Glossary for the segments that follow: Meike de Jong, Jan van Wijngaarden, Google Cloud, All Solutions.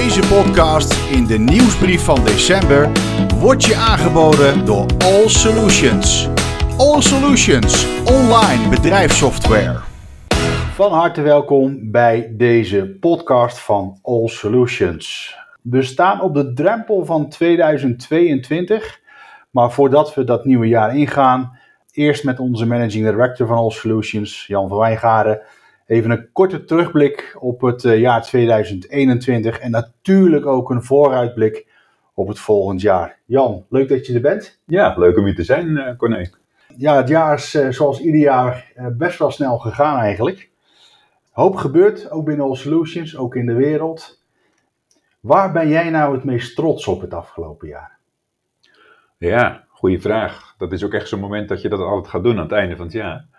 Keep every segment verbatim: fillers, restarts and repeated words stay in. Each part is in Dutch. Deze podcast in de nieuwsbrief van december wordt je aangeboden door All Solutions. All Solutions, online bedrijfssoftware. Van harte welkom bij deze podcast van All Solutions. We staan op de drempel van tweeduizend tweeëntwintig, maar voordat we dat nieuwe jaar ingaan, eerst met onze managing director van All Solutions, Jan van Wijngaarden, even een korte terugblik op het jaar tweeduizend eenentwintig en natuurlijk ook een vooruitblik op het volgend jaar. Jan, leuk dat je er bent. Ja, leuk om hier te zijn, Corné. Ja, het jaar is zoals ieder jaar best wel snel gegaan eigenlijk. Hoop gebeurt, ook binnen All Solutions, ook in de wereld. Waar ben jij nou het meest trots op het afgelopen jaar? Ja, goede vraag. Dat is ook echt zo'n moment dat je dat altijd gaat doen aan het einde van het jaar.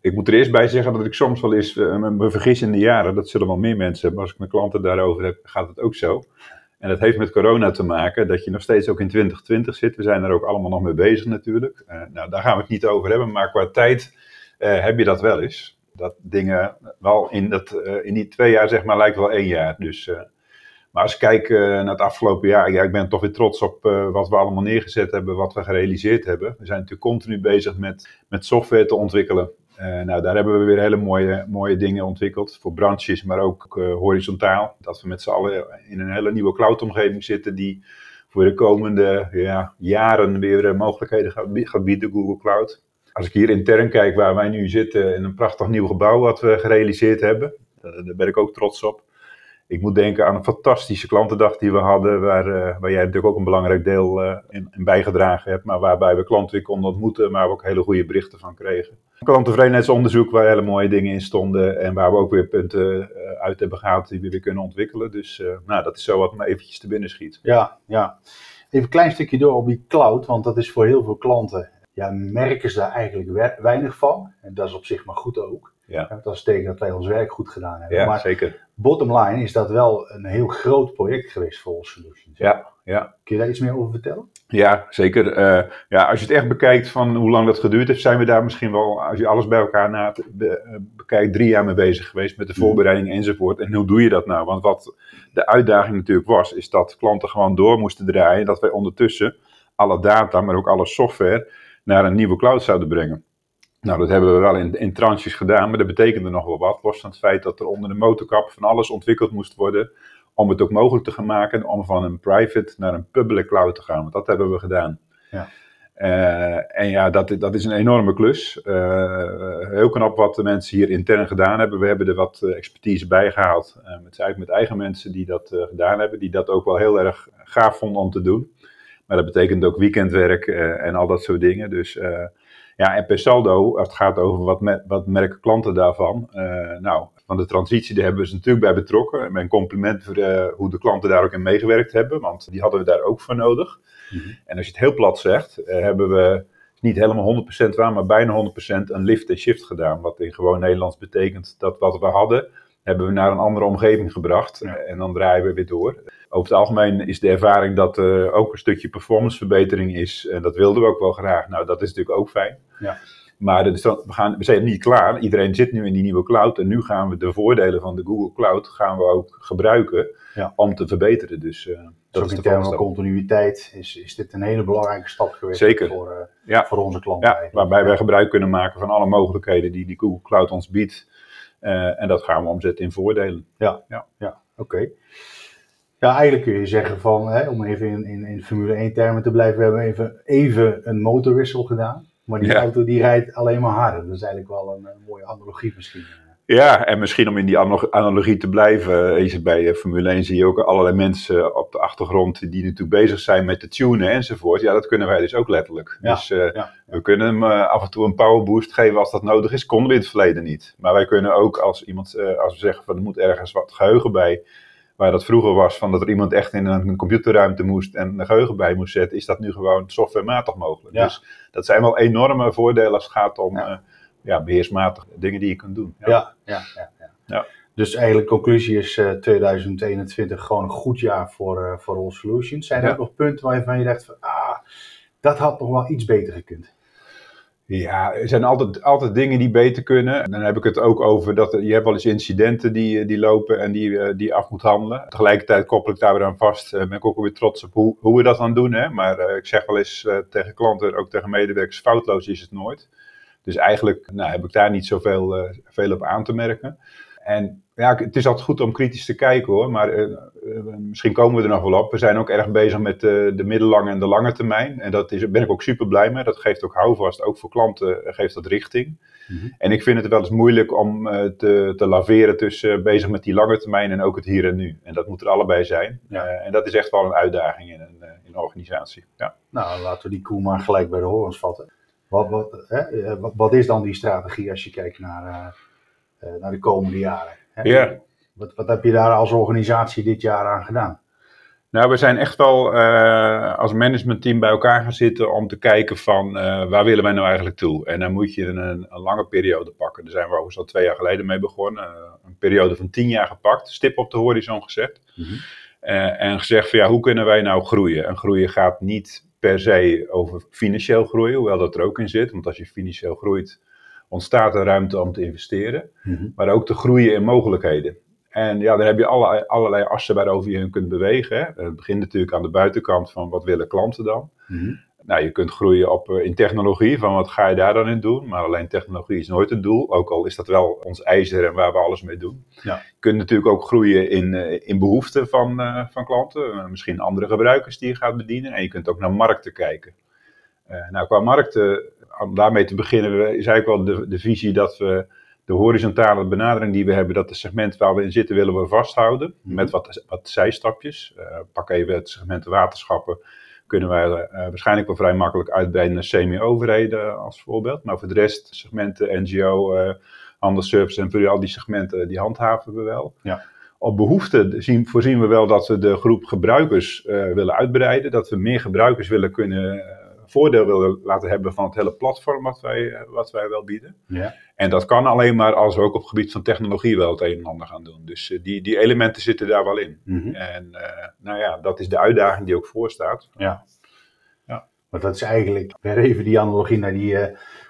Ik moet er eerst bij zeggen dat ik soms wel eens me vergis in de jaren. Dat zullen wel meer mensen hebben. Als ik mijn klanten daarover heb, gaat het ook zo. En dat heeft met corona te maken, dat je nog steeds ook in twintig twintig zit. We zijn er ook allemaal nog mee bezig natuurlijk. Uh, nou, daar gaan we het niet over hebben, maar qua tijd uh, heb je dat wel eens. Dat dingen wel in, dat, uh, in die twee jaar, zeg maar, lijkt wel één jaar. Dus, uh, maar als ik kijk uh, naar het afgelopen jaar, ja, ik ben toch weer trots op uh, wat we allemaal neergezet hebben, wat we gerealiseerd hebben. We zijn natuurlijk continu bezig met, met software te ontwikkelen. Uh, nou, daar hebben we weer hele mooie, mooie dingen ontwikkeld voor branches, maar ook uh, horizontaal. Dat we met z'n allen in een hele nieuwe cloudomgeving zitten die voor de komende ja, jaren weer uh, mogelijkheden gaat, gaat bieden, Google Cloud. Als ik hier intern kijk waar wij nu zitten in een prachtig nieuw gebouw wat we gerealiseerd hebben, uh, daar ben ik ook trots op. Ik moet denken aan een fantastische klantendag die we hadden, waar, uh, waar jij natuurlijk ook een belangrijk deel uh, in, in bijgedragen hebt, maar waarbij we klanten weer konden ontmoeten, maar we ook hele goede berichten van kregen. Klanttevredenheidsonderzoek waar hele mooie dingen in stonden en waar we ook weer punten uit hebben gehaald die we weer kunnen ontwikkelen. Dus uh, nou, dat is zo wat me eventjes te binnen schiet. Ja, ja. Even een klein stukje door op die cloud, want dat is voor heel veel klanten, ja, merken ze daar eigenlijk weinig van. En dat is op zich maar goed ook. Ja. Dat is tegen dat wij ons werk goed gedaan hebben. Ja, maar zeker. Bottom line is dat wel een heel groot project geweest voor All Solutions. Ja, ja. Kun je daar iets meer over vertellen? Ja, zeker. Uh, ja, als je het echt bekijkt van hoe lang dat geduurd heeft, zijn we daar misschien wel, als je alles bij elkaar na be- bekijkt, drie jaar mee bezig geweest met de voorbereiding enzovoort. En hoe doe je dat nou? Want wat de uitdaging natuurlijk was, is dat klanten gewoon door moesten draaien, dat wij ondertussen alle data, maar ook alle software, naar een nieuwe cloud zouden brengen. Nou, dat hebben we wel in, in tranches gedaan, maar dat betekende nog wel wat. Los van het feit dat er onder de motorkap van alles ontwikkeld moest worden om het ook mogelijk te gaan maken om van een private naar een public cloud te gaan. Want dat hebben we gedaan. Ja. Uh, en ja, dat, dat is een enorme klus. Uh, heel knap wat de mensen hier intern gedaan hebben. We hebben er wat expertise bij gehaald. Uh, het zijn eigenlijk met eigen mensen die dat uh, gedaan hebben, die dat ook wel heel erg gaaf vonden om te doen. Maar dat betekent ook weekendwerk uh, en al dat soort dingen. Dus... Uh, Ja, en per saldo, als het gaat over wat, me, wat merken klanten daarvan. Uh, nou, van de transitie, daar hebben we ze natuurlijk bij betrokken. Mijn compliment voor uh, hoe de klanten daar ook in meegewerkt hebben, want die hadden we daar ook voor nodig. Mm-hmm. En als je het heel plat zegt, uh, hebben we niet helemaal honderd procent waar, maar bijna honderd procent een lift en shift gedaan. Wat in gewoon Nederlands betekent dat wat we hadden, hebben we naar een andere omgeving gebracht. Ja. En dan draaien we weer door. Over het algemeen is de ervaring dat er uh, ook een stukje performanceverbetering is. En dat wilden we ook wel graag. Nou, dat is natuurlijk ook fijn. Ja. Maar dat is dan, we, gaan, we zijn niet klaar. Iedereen zit nu in die nieuwe cloud. En nu gaan we de voordelen van de Google Cloud gaan we ook gebruiken ja. om te verbeteren. Dus, uh, dus dat is in termen van continuïteit is, is dit een hele belangrijke stap geweest. Zeker. Voor, uh, ja. voor onze klanten. Ja, waarbij wij gebruik kunnen maken van alle mogelijkheden die die Google Cloud ons biedt. Uh, en dat gaan we omzetten in voordelen. Ja, ja. ja. oké. Okay. Ja, eigenlijk kun je zeggen van, hè, om even in, in, in Formule één termen te blijven, we hebben even, even een motorwissel gedaan. Maar die ja. auto die rijdt alleen maar harder. Dat is eigenlijk wel een, een mooie analogie misschien. Ja, en misschien om in die analogie te blijven, bij Formule één zie je ook allerlei mensen op de achtergrond die natuurlijk bezig zijn met de tunen enzovoort. Ja, dat kunnen wij dus ook letterlijk. Ja, dus uh, ja. we kunnen hem uh, af en toe een powerboost geven als dat nodig is. Konden we in het verleden niet. Maar wij kunnen ook als iemand, uh, als we zeggen van er moet ergens wat geheugen bij, waar dat vroeger was, van dat er iemand echt in een computerruimte moest en een geheugen bij moest zetten, is dat nu gewoon softwarematig mogelijk. Ja. Dus dat zijn wel enorme voordelen als het gaat om ja. Uh, ja, beheersmatig dingen die je kunt doen. Ja, ja, ja, ja, ja. ja. Dus eigenlijk de conclusie is uh, tweeduizend eenentwintig gewoon een goed jaar voor, uh, voor All Solutions. Zijn er ja. ook nog punten waarvan je dacht van, ah, dat had nog wel iets beter gekund? Ja, er zijn altijd, altijd dingen die beter kunnen. En dan heb ik het ook over dat er, je hebt wel eens incidenten die, die lopen en die, die af moet handelen. Tegelijkertijd koppel ik daar weer aan vast. Ben ik ook weer trots op hoe, hoe we dat dan doen. Hè? Maar uh, ik zeg wel eens uh, tegen klanten, ook tegen medewerkers, foutloos is het nooit. Dus eigenlijk nou, heb ik daar niet zoveel uh, veel op aan te merken. En ja, het is altijd goed om kritisch te kijken hoor, maar uh, uh, misschien komen we er nog wel op. We zijn ook erg bezig met uh, de middellange en de lange termijn. En daar ben ik ook super blij mee. Dat geeft ook houvast, ook voor klanten geeft dat richting. Mm-hmm. En ik vind het wel eens moeilijk om uh, te, te laveren tussen uh, bezig met die lange termijn en ook het hier en nu. En dat moet er allebei zijn. Ja. Uh, en dat is echt wel een uitdaging in een, uh, in een organisatie. Ja. Nou, laten we die koe maar gelijk bij de horens vatten. Wat, wat, hè? Wat, wat is dan die strategie als je kijkt naar... Uh... naar de komende jaren. Yeah. Wat, wat heb je daar als organisatie dit jaar aan gedaan? Nou, we zijn echt wel uh, als managementteam bij elkaar gaan zitten om te kijken van uh, waar willen wij nou eigenlijk toe? En dan moet je een, een lange periode pakken. Daar zijn we overigens al twee jaar geleden mee begonnen. Uh, een periode van tien jaar gepakt, stip op de horizon gezet. Mm-hmm. Uh, en gezegd van ja, hoe kunnen wij nou groeien? En groeien gaat niet per se over financieel groeien, hoewel dat er ook in zit. Want als je financieel groeit, ontstaat er ruimte om te investeren, mm-hmm. maar ook te groeien in mogelijkheden. En ja, dan heb je alle, allerlei assen waarover je hun kunt bewegen. Hè. Het begint natuurlijk aan de buitenkant van wat willen klanten dan. Mm-hmm. Nou, je kunt groeien op, in technologie, van wat ga je daar dan in doen? Maar alleen technologie is nooit het doel, ook al is dat wel ons ijzer en waar we alles mee doen. Ja. Je kunt natuurlijk ook groeien in, in behoeften van, van klanten, misschien andere gebruikers die je gaat bedienen. En je kunt ook naar markten kijken. Uh, nou, qua markten, om daarmee te beginnen, we, is eigenlijk wel de, de visie dat we de horizontale benadering die we hebben, dat het segment waar we in zitten willen we vasthouden, met wat, wat zijstapjes. Uh, pak even het segment waterschappen, kunnen wij uh, waarschijnlijk wel vrij makkelijk uitbreiden naar semi-overheden als voorbeeld. Maar voor de rest, segmenten, N G O, uh, handelsservice en voor al die segmenten, die handhaven we wel. Ja. Op behoefte zien, voorzien we wel dat we de groep gebruikers uh, willen uitbreiden, dat we meer gebruikers willen kunnen... Uh, voordeel willen laten hebben van het hele platform wat wij, wat wij wel bieden. Ja. En dat kan alleen maar als we ook op het gebied van technologie wel het een en ander gaan doen. Dus uh, die, die elementen zitten daar wel in. Mm-hmm. En uh, nou ja, dat is de uitdaging die ook voorstaat. Ja. Ja. Maar dat is eigenlijk, weer even die analogie naar die uh,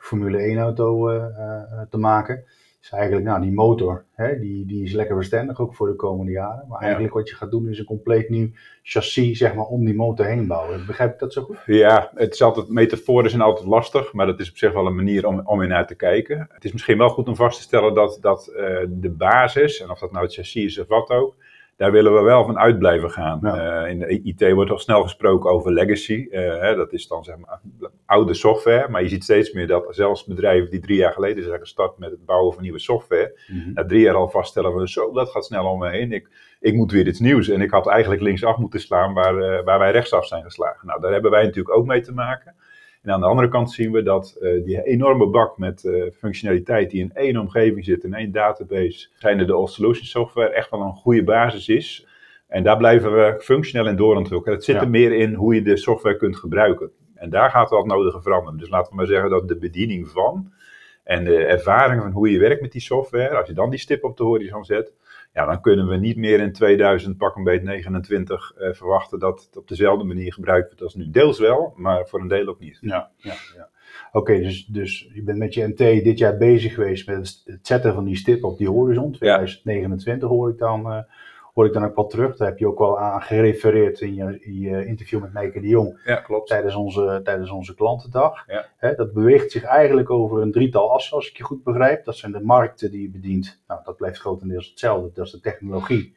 Formule één auto uh, uh, te maken. Is eigenlijk, nou die motor, hè, die, die is lekker bestendig ook voor de komende jaren. Maar eigenlijk ja. Wat je gaat doen is een compleet nieuw chassis, zeg maar, om die motor heen bouwen. Begrijp ik dat zo goed? Ja, het is altijd, metaforen zijn altijd lastig, maar dat is op zich wel een manier om, om in naar te kijken. Het is misschien wel goed om vast te stellen dat, dat uh, de basis, en of dat nou het chassis is of wat ook, daar willen we wel van uit blijven gaan. Ja. Uh, in de I T wordt al snel gesproken over legacy. Uh, hè, dat is dan zeg maar oude software. Maar je ziet steeds meer dat zelfs bedrijven die drie jaar geleden zijn gestart met het bouwen van nieuwe software. Mm-hmm. Na drie jaar al vaststellen we zo, dat gaat snel om me heen. Ik, ik moet weer iets nieuws. En ik had eigenlijk linksaf moeten slaan waar, uh, waar wij rechtsaf zijn geslagen. Nou, daar hebben wij natuurlijk ook mee te maken. En aan de andere kant zien we dat uh, die enorme bak met uh, functionaliteit die in één omgeving zit, in één database, zijn er de All Solutions software echt wel een goede basis is. En daar blijven we functioneel in doorontwikkelen. Het zit ja. er meer in hoe je de software kunt gebruiken. En daar gaat wel het nodige veranderen. Dus laten we maar zeggen dat de bediening van en de ervaring van hoe je werkt met die software, als je dan die stip op de horizon zet, ja, dan kunnen we niet meer in tweeduizend, pak een beet negenentwintig, eh, verwachten dat het op dezelfde manier gebruikt wordt als nu. Deels wel, maar voor een deel ook niet. Ja, ja, ja. Oké, okay, dus, dus je bent met je M T dit jaar bezig geweest met het zetten van die stip op die horizon. twintig negenentwintig hoor ik dan, uh, hoor ik dan ook wel terug. Daar heb je ook wel aan gerefereerd in je, in je interview met Meike de Jong. Ja, klopt. Tijdens onze, tijdens onze klantendag. Ja. He, dat beweegt zich eigenlijk over een drietal assen, als ik je goed begrijp. Dat zijn de markten die je bedient. Nou, dat blijft grotendeels hetzelfde. Dat is de technologie.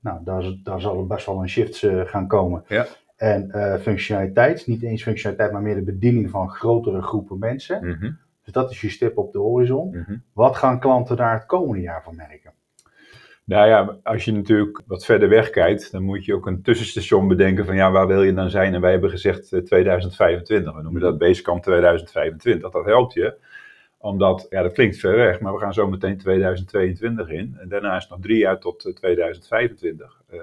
Nou, daar, daar zal er best wel een shift uh, gaan komen. Ja. En uh, functionaliteit. Niet eens functionaliteit, maar meer de bediening van grotere groepen mensen. Mm-hmm. Dus dat is je stip op de horizon. Mm-hmm. Wat gaan klanten daar het komende jaar van merken? Nou ja, als je natuurlijk wat verder weg kijkt, dan moet je ook een tussenstation bedenken van ja, waar wil je dan zijn? En wij hebben gezegd twintig vijfentwintig, we noemen dat Basecamp twintig vijfentwintig. Dat helpt je, omdat, ja dat klinkt ver weg, maar we gaan zo meteen tweeduizend tweeëntwintig in. En daarna is het nog drie jaar tot tweeduizend vijfentwintig. Uh,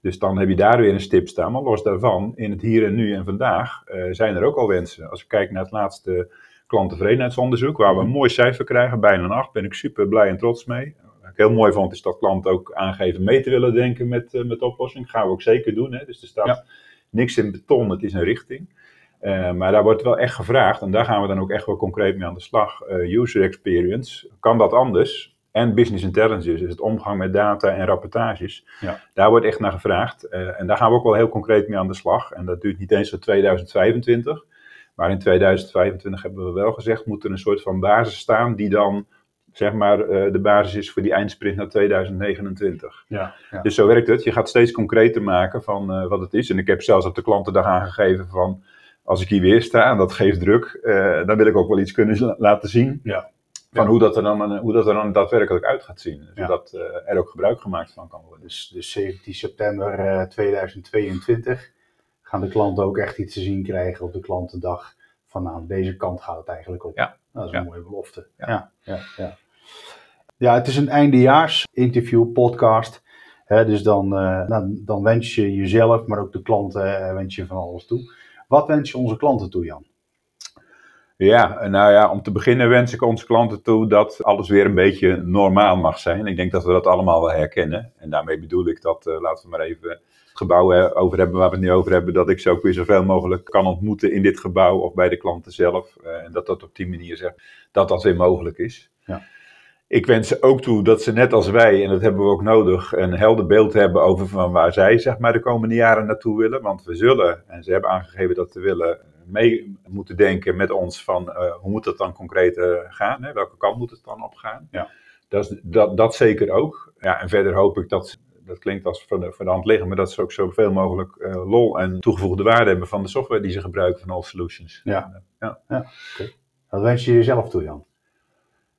dus dan heb je daar weer een stip staan, maar los daarvan, in het hier en nu en vandaag uh, zijn er ook al wensen. Als ik kijk naar het laatste klanttevredenheidsonderzoek, waar we een mooi cijfer krijgen, bijna een acht, ben ik super blij en trots mee. Heel mooi vond is dat klanten ook aangeven mee te willen denken met, uh, met de oplossing. Dat gaan we ook zeker doen. Hè? Dus er staat ja. niks in beton, het is een richting. Uh, maar daar wordt wel echt gevraagd, en daar gaan we dan ook echt wel concreet mee aan de slag. Uh, user experience, kan dat anders? En business intelligence, dus het omgang met data en rapportages. Ja. Daar wordt echt naar gevraagd. Uh, en daar gaan we ook wel heel concreet mee aan de slag. En dat duurt niet eens tot tweeduizend vijfentwintig. Maar in tweeduizend vijfentwintig hebben we wel gezegd, moet er een soort van basis staan die dan, zeg maar, uh, de basis is voor die eindsprint naar tweeduizend negenentwintig. Ja, ja. Dus zo werkt het. Je gaat steeds concreter maken van uh, wat het is. En ik heb zelfs op de klantendag aangegeven van, als ik hier weer sta en dat geeft druk, uh, dan wil ik ook wel iets kunnen laten zien. Ja. Van ja. Hoe, dat er dan, hoe dat er dan daadwerkelijk uit gaat zien. Zodat ja. uh, er ook gebruik gemaakt van kan worden. Dus, dus zeventien september uh, tweeduizend tweeëntwintig gaan de klanten ook echt iets te zien krijgen op de klantendag. Van aan deze kant gaat het eigenlijk op. Ja. Dat is een ja. mooie belofte. Ja. Ja. Ja. Ja. ja, het is een eindejaars interview, podcast. Hè, dus dan, uh, nou, dan wens je jezelf, maar ook de klanten uh, wens je van alles toe. Wat wens je onze klanten toe, Jan? Ja, nou ja, om te beginnen wens ik onze klanten toe dat alles weer een beetje normaal mag zijn. Ik denk dat we dat allemaal wel herkennen. En daarmee bedoel ik dat, uh, laten we maar even het gebouw over hebben waar we het nu over hebben. Dat ik ze ook weer zoveel mogelijk kan ontmoeten in dit gebouw of bij de klanten zelf. Uh, en dat dat op die manier zeg, dat dat weer mogelijk is. Ja. Ik wens ze ook toe dat ze net als wij, en dat hebben we ook nodig, een helder beeld hebben over van waar zij zeg maar, de komende jaren naartoe willen. Want we zullen, en ze hebben aangegeven dat ze willen, mee moeten denken met ons van uh, hoe moet dat dan concreet uh, gaan? Hè? Welke kant moet het dan op gaan? Ja. Dat, dat, dat zeker ook. Ja, en verder hoop ik dat, dat klinkt als van de, van de hand liggen, maar dat ze ook zoveel mogelijk uh, lol en toegevoegde waarde hebben van de software die ze gebruiken van All Solutions. Ja. Ja. Ja. Okay. Wat wens je jezelf toe, Jan?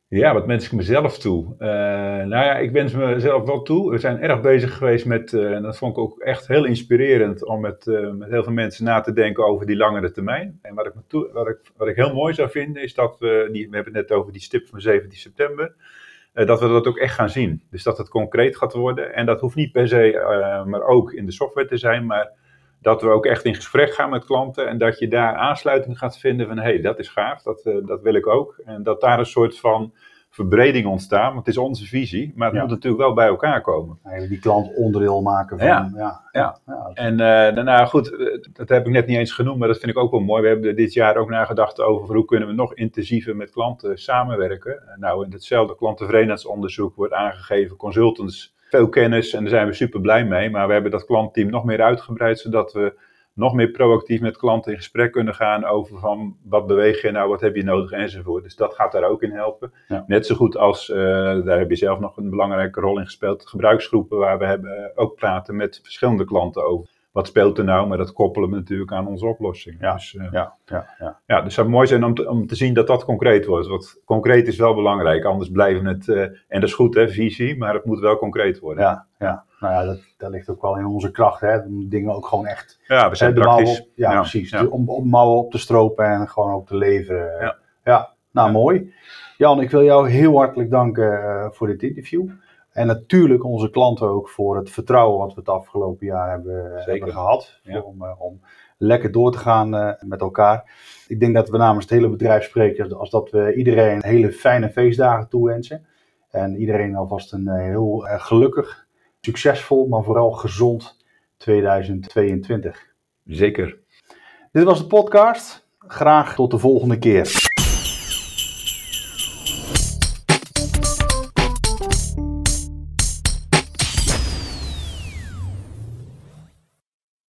Ja, wat wens ik mezelf toe? Uh, nou ja, ik wens mezelf wel toe. We zijn erg bezig geweest met, uh, en dat vond ik ook echt heel inspirerend, om met, uh, met heel veel mensen na te denken over die langere termijn. En wat ik, me toe, wat ik, wat ik heel mooi zou vinden, is dat we, die, we hebben het net over die stip van zeventien september, uh, dat we dat ook echt gaan zien. Dus dat het concreet gaat worden. En dat hoeft niet per se, uh, maar ook in de software te zijn, maar dat we ook echt in gesprek gaan met klanten en dat je daar aansluiting gaat vinden van hé, hey, dat is gaaf, dat, uh, dat wil ik ook. En dat daar een soort van verbreding ontstaat, want het is onze visie, maar het ja. moet natuurlijk wel bij elkaar komen. Eigenlijk die klant onderdeel maken van... Ja, ja. ja. ja. en uh, daarna goed, dat heb ik net niet eens genoemd, maar dat vind ik ook wel mooi. We hebben dit jaar ook nagedacht over hoe kunnen we nog intensiever met klanten samenwerken. Nou, in hetzelfde klanttevredenheidsonderzoek wordt aangegeven, consultants... Veel kennis en daar zijn we super blij mee, maar we hebben dat klantteam nog meer uitgebreid, zodat we nog meer proactief met klanten in gesprek kunnen gaan over van wat beweeg je nou, wat heb je nodig enzovoort. Dus dat gaat daar ook in helpen. Ja. Net zo goed als, uh, daar heb je zelf nog een belangrijke rol in gespeeld, gebruiksgroepen waar we hebben, uh, ook praten met verschillende klanten over. Wat speelt er nou, maar dat koppelen we natuurlijk aan onze oplossing. Ja, dus, uh, ja, ja, ja. ja, dus het zou mooi zijn om te, om te zien dat dat concreet wordt. Want concreet is wel belangrijk, anders blijven het, uh, en dat is goed hè, visie, maar het moet wel concreet worden. Ja, ja. nou ja, dat, dat ligt ook wel in onze kracht, hè, om dingen ook gewoon echt... Ja, we zijn hè, praktisch. Op, ja, ja, precies, ja. Om, om mouwen op te stropen en gewoon ook te leveren. Ja, ja. nou ja. mooi. Jan, ik wil jou heel hartelijk danken uh, voor dit interview. En natuurlijk onze klanten ook voor het vertrouwen wat we het afgelopen jaar hebben, hebben gehad. Ja. Om, om lekker door te gaan uh, met elkaar. Ik denk dat we namens het hele bedrijf spreken als dat we iedereen hele fijne feestdagen toewensen. En iedereen alvast een uh, heel uh, gelukkig, succesvol, maar vooral gezond tweeduizend tweeëntwintig. Zeker. Dit was de podcast. Graag tot de volgende keer.